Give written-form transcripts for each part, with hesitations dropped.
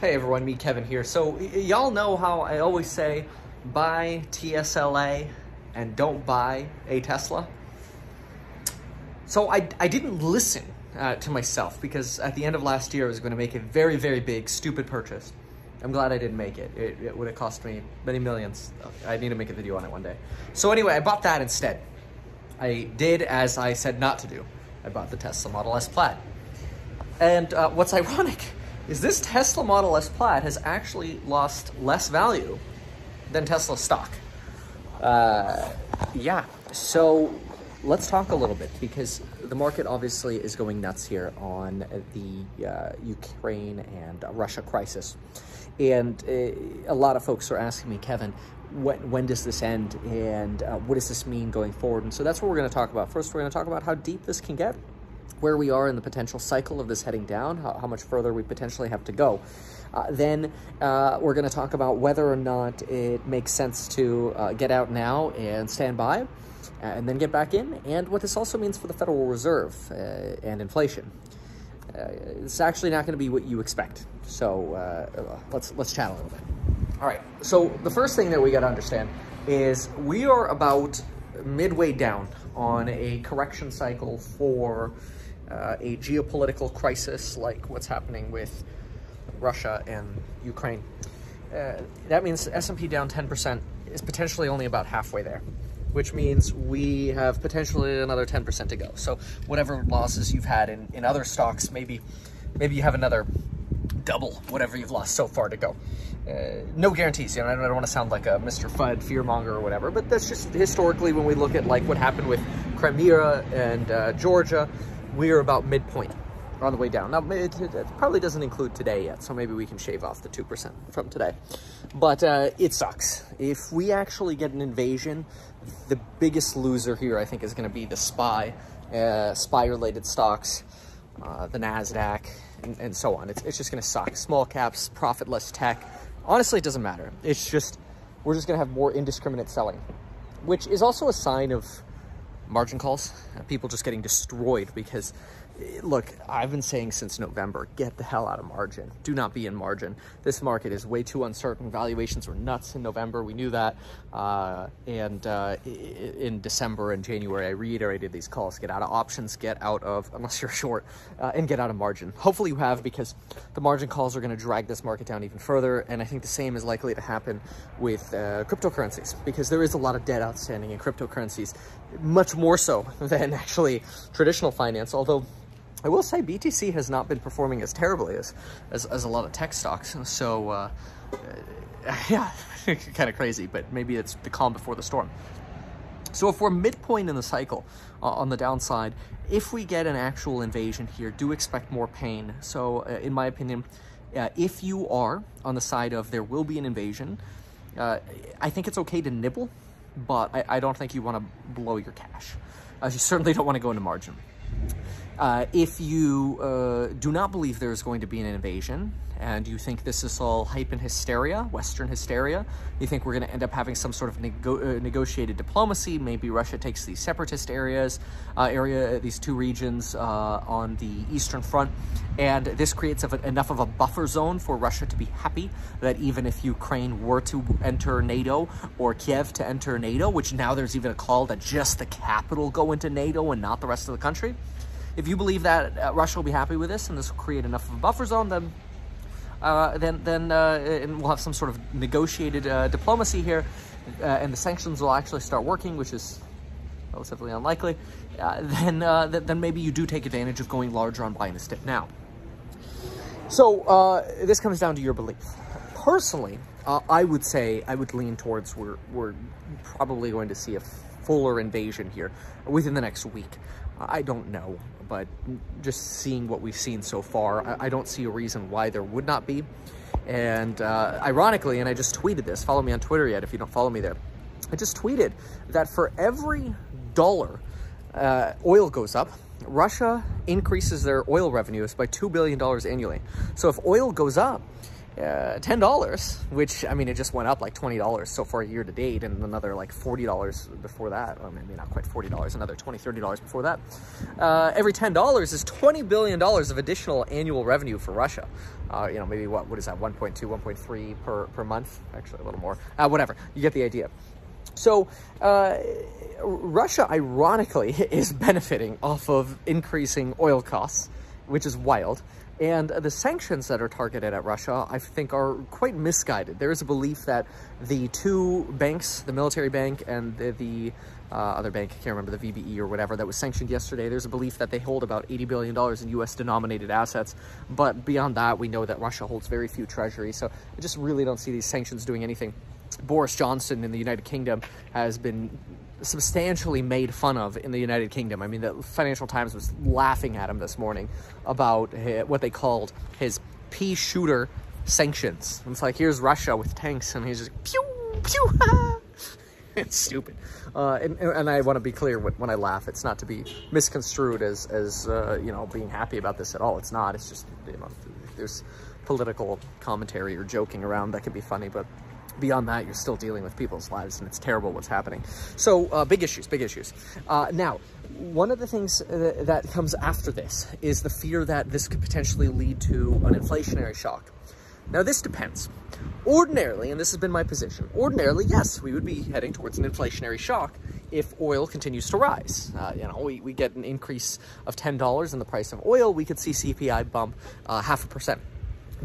Hey everyone, me Kevin here. So y'all know how I always say buy TSLA and don't buy a Tesla. So I didn't listen to myself, because at the end of last year I was going to make a very, very big stupid purchase. I'm glad I didn't make it. It would have cost me many millions. I need to make a video on it one day. So anyway, I bought that instead. I did as I said not to do. I bought the Tesla Model S Plaid. And what's ironic is this Tesla Model S Plaid has actually lost less value than Tesla stock. Yeah, so let's talk a little bit, because the market obviously is going nuts here on the Ukraine and Russia crisis. And a lot of folks are asking me, Kevin, when does this end? And what does this mean going forward? And so that's what we're going to talk about. First, we're going to talk about how deep this can get, where we are in the potential cycle of this heading down, how much further we potentially have to go. Then we're going to talk about whether or not it makes sense to get out now and stand by and then get back in, and what this also means for the Federal Reserve and inflation. It's actually not going to be what you expect. So let's chat a little bit. All right, so the first thing that we got to understand is we are about midway down on a correction cycle for a geopolitical crisis like what's happening with Russia and Ukraine. That means S&P down 10% is potentially only about halfway there, which means we have potentially another 10% to go. So whatever losses you've had in other stocks, maybe you have another double whatever you've lost so far to go. No guarantees. You know, I don't want to sound like a Mr. Fudd fearmonger or whatever, but that's just historically when we look at like what happened with Crimea and Georgia, we are about midpoint on the way down. Now, it probably doesn't include today yet, so maybe we can shave off the 2% from today. But it sucks. If we actually get an invasion, the biggest loser here, I think, is going to be the SPY-related stocks, the NASDAQ, and so on. It's just going to suck. Small caps, profitless tech. Honestly, it doesn't matter. It's just, we're just going to have more indiscriminate selling, which is also a sign of margin calls, people just getting destroyed. Because look, I've been saying since November, get the hell out of margin. Do not be in margin. This market is way too uncertain. Valuations were nuts in November. We knew that. And in December and January, I reiterated these calls. Get out of options, get out of, unless you're short, and get out of margin. Hopefully you have, because the margin calls are going to drag this market down even further. And I think the same is likely to happen with cryptocurrencies, because there is a lot of debt outstanding in cryptocurrencies, much more so than actually traditional finance. Although I will say BTC has not been performing as terribly as a lot of tech stocks. So yeah, kind of crazy, but maybe it's the calm before the storm. So if we're midpoint in the cycle on the downside, if we get an actual invasion here, do expect more pain. So in my opinion, if you are on the side of there will be an invasion, I think it's okay to nibble, but I don't think you want to blow your cash. You certainly don't want to go into margin. If you do not believe there is going to be an invasion, and you think this is all hype and hysteria, Western hysteria, you think we're going to end up having some sort of negotiated diplomacy. Maybe Russia takes these separatist areas, these two regions on the Eastern Front, and this creates enough of a buffer zone for Russia to be happy that even if Ukraine were to enter NATO or Kiev to enter NATO, which now there's even a call that just the capital go into NATO and not the rest of the country. If you believe that Russia will be happy with this, and this will create enough of a buffer zone, then we'll have some sort of negotiated diplomacy here, and the sanctions will actually start working, which is relatively unlikely. Then maybe you do take advantage of going larger on buying the dip now. So this comes down to your belief. Personally, I would say I would lean towards we're probably going to see a fuller invasion here within the next week. I don't know, but just seeing what we've seen so far, I don't see a reason why there would not be. And ironically, and I just tweeted this, follow me on Twitter yet if you don't follow me there, I just tweeted that for every dollar oil goes up, Russia increases their oil revenues by $2 billion annually. So if oil goes up, $10, which, I mean, it just went up like $20 so far year to date, and another like $40 before that. Well, maybe not quite $40, another $20, $30 before that. Every $10 is $20 billion of additional annual revenue for Russia. You know, maybe what is that, 1.2, 1.3 per month? Actually, a little more. Whatever, you get the idea. So Russia, ironically, is benefiting off of increasing oil costs, which is wild. And the sanctions that are targeted at Russia, I think, are quite misguided. There is a belief that the two banks, the military bank and the other bank, I can't remember, the VBE or whatever, that was sanctioned yesterday, there's a belief that they hold about $80 billion in U.S. denominated assets. But beyond that, we know that Russia holds very few treasuries. So I just really don't see these sanctions doing anything. Boris Johnson in the United Kingdom has been substantially made fun of in the United Kingdom. I mean, the Financial Times was laughing at him this morning about what they called his pea shooter sanctions. And it's like, here's Russia with tanks, and he's just pew, pew. It's stupid. And I want to be clear when I laugh, it's not to be misconstrued as you know, being happy about this at all. It's not. It's just, you know, there's political commentary or joking around that can be funny, but beyond that, you're still dealing with people's lives, and it's terrible what's happening. So big issues, big issues. Now, one of the things that comes after this is the fear that this could potentially lead to an inflationary shock. Now, this depends. Ordinarily, and this has been my position, ordinarily, yes, we would be heading towards an inflationary shock if oil continues to rise. You know, we get an increase of $10 in the price of oil, we could see CPI bump 0.5%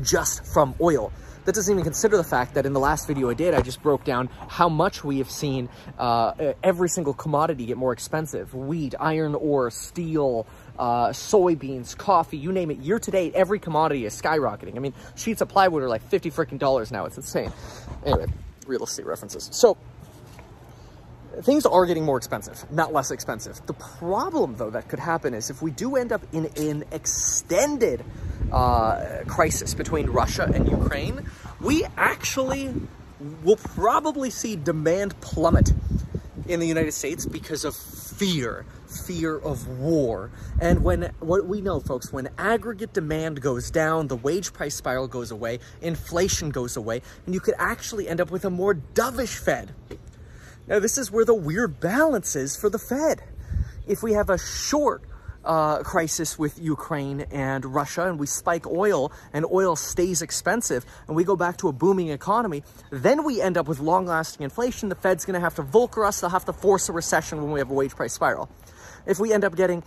just from oil. That doesn't even consider the fact that in the last video I did, I just broke down how much we have seen every single commodity get more expensive. Wheat, iron ore, steel, soybeans, coffee, you name it. Year to date, every commodity is skyrocketing. I mean, sheets of plywood are like $50 freaking now. It's insane. Anyway, real estate references. So things are getting more expensive, not less expensive. The problem, though, that could happen is if we do end up in an extended crisis between Russia and Ukraine, we actually will probably see demand plummet in the United States because of fear of war. And when, what we know, folks, when aggregate demand goes down, the wage price spiral goes away, inflation goes away, and you could actually end up with a more dovish Fed. Now, this is where the weird balance is for the Fed. If we have a short crisis with Ukraine and Russia, and we spike oil, and oil stays expensive, and we go back to a booming economy, then we end up with long-lasting inflation. The Fed's going to have to Volcker us. They'll have to force a recession when we have a wage price spiral. If we end up getting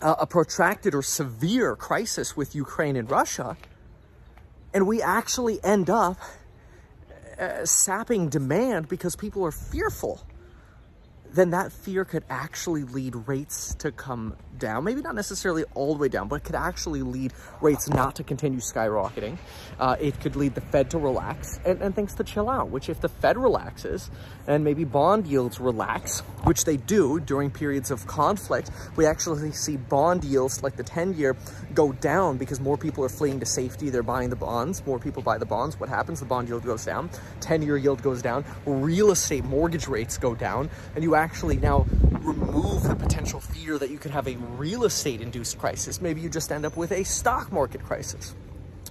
a protracted or severe crisis with Ukraine and Russia, and we actually end up sapping demand because people are fearful, then that fear could actually lead rates to come down. Maybe not necessarily all the way down, but it could actually lead rates not to continue skyrocketing. It could lead the Fed to relax and things to chill out, which if the Fed relaxes and maybe bond yields relax, which they do during periods of conflict, we actually see bond yields like the 10-year go down because more people are fleeing to safety. They're buying the bonds. More people buy the bonds. What happens? The bond yield goes down. 10-year yield goes down. Real estate mortgage rates go down. And you actually now remove the potential fear that you could have a real estate induced crisis. Maybe you just end up with a stock market crisis.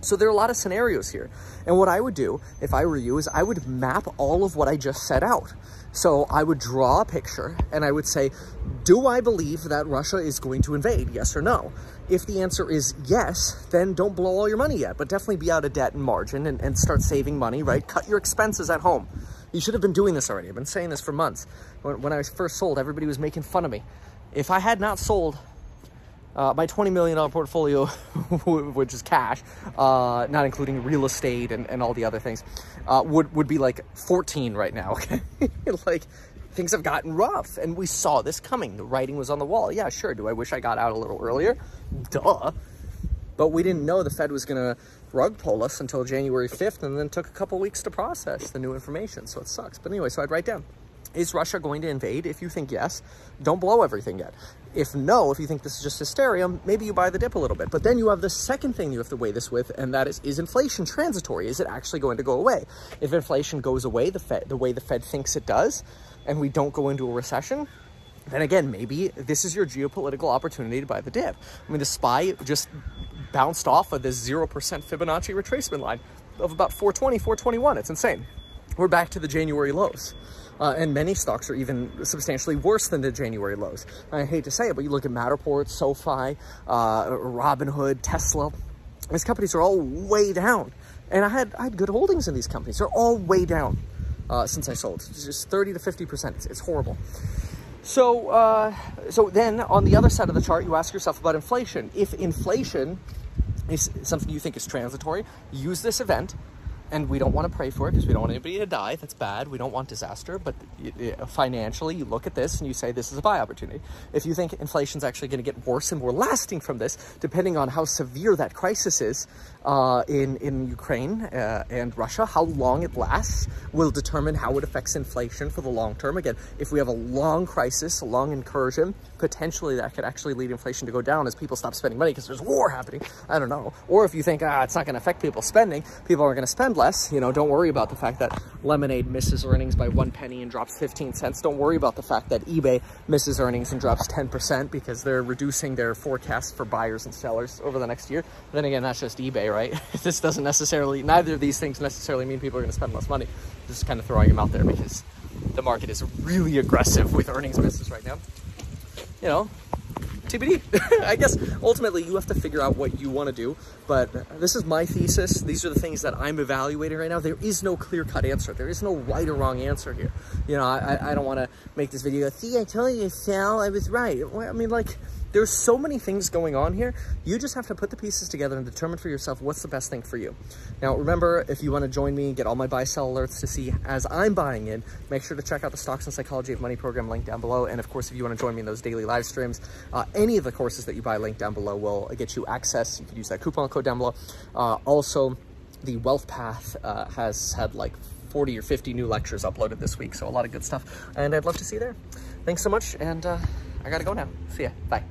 So there are a lot of scenarios here. And what I would do if I were you is I would map all of what I just set out. So I would draw a picture and I would say, do I believe that Russia is going to invade? Yes or no? If the answer is yes, then don't blow all your money yet, but definitely be out of debt and margin and start saving money, right? Cut your expenses at home. You should have been doing this already. I've been saying this for months. When I first sold, everybody was making fun of me. If I had not sold my $20 million portfolio, which is cash, not including real estate and all the other things, would be like 14 right now. Okay? Like, things have gotten rough, and we saw this coming. The writing was on the wall. Yeah, sure. Do I wish I got out a little earlier? Duh. But we didn't know the Fed was going to rug pull us until January 5th, and then took a couple weeks to process the new information, so it sucks. But anyway, so I'd write down, is Russia going to invade? If you think yes, don't blow everything yet. If no, if you think this is just hysteria, maybe you buy the dip a little bit. But then you have the second thing you have to weigh this with, and that is inflation transitory? Is it actually going to go away? If inflation goes away the way the Fed thinks it does, and we don't go into a recession, And again, maybe this is your geopolitical opportunity to buy the dip. I mean, the SPY just bounced off of this 0% Fibonacci retracement line of about 420, 421. It's insane. We're back to the January lows. And many stocks are even substantially worse than the January lows. I hate to say it, but you look at Matterport, SoFi, Robinhood, Tesla. These companies are all way down. And I had good holdings in these companies. They're all way down since I sold. It's just 30 to 50%. It's horrible. So, then on the other side of the chart, you ask yourself about inflation. If inflation is something you think is transitory, use this event. And we don't want to pray for it because we don't want anybody to die. That's bad. We don't want disaster. But financially, you look at this and you say, this is a buy opportunity. If you think inflation's actually going to get worse and more lasting from this, depending on how severe that crisis is in Ukraine and Russia, how long it lasts will determine how it affects inflation for the long term. Again, if we have a long crisis, a long incursion, potentially that could actually lead inflation to go down as people stop spending money because there's war happening. I don't know. Or if you think, it's not going to affect people spending, people aren't going to spend less, you know, don't worry about the fact that Lemonade misses earnings by 1 penny and drops 15 cents. Don't worry about the fact that eBay misses earnings and drops 10% because they're reducing their forecast for buyers and sellers over the next year. Then again, that's just eBay, right? This doesn't necessarily, neither of these things necessarily mean people are going to spend less money. Just kind of throwing them out there because the market is really aggressive with earnings misses right now. You know, TBD. I guess ultimately you have to figure out what you want to do, but this is my thesis. These are the things that I'm evaluating right now. There is no clear-cut answer. There is no right or wrong answer here. You know, I don't want to make this video, see, I told you, Sal, I was right. I mean, like, there's so many things going on here. You just have to put the pieces together and determine for yourself what's the best thing for you. Now, remember, if you want to join me, get all my buy-sell alerts to see as I'm buying in, make sure to check out the Stocks and Psychology of Money program linked down below. And of course, if you want to join me in those daily live streams, any of the courses that you buy linked down below will get you access. You can use that coupon code down below. Also, the Wealth Path has had like 40 or 50 new lectures uploaded this week. So a lot of good stuff. And I'd love to see you there. Thanks so much. And I got to go now. See ya. Bye.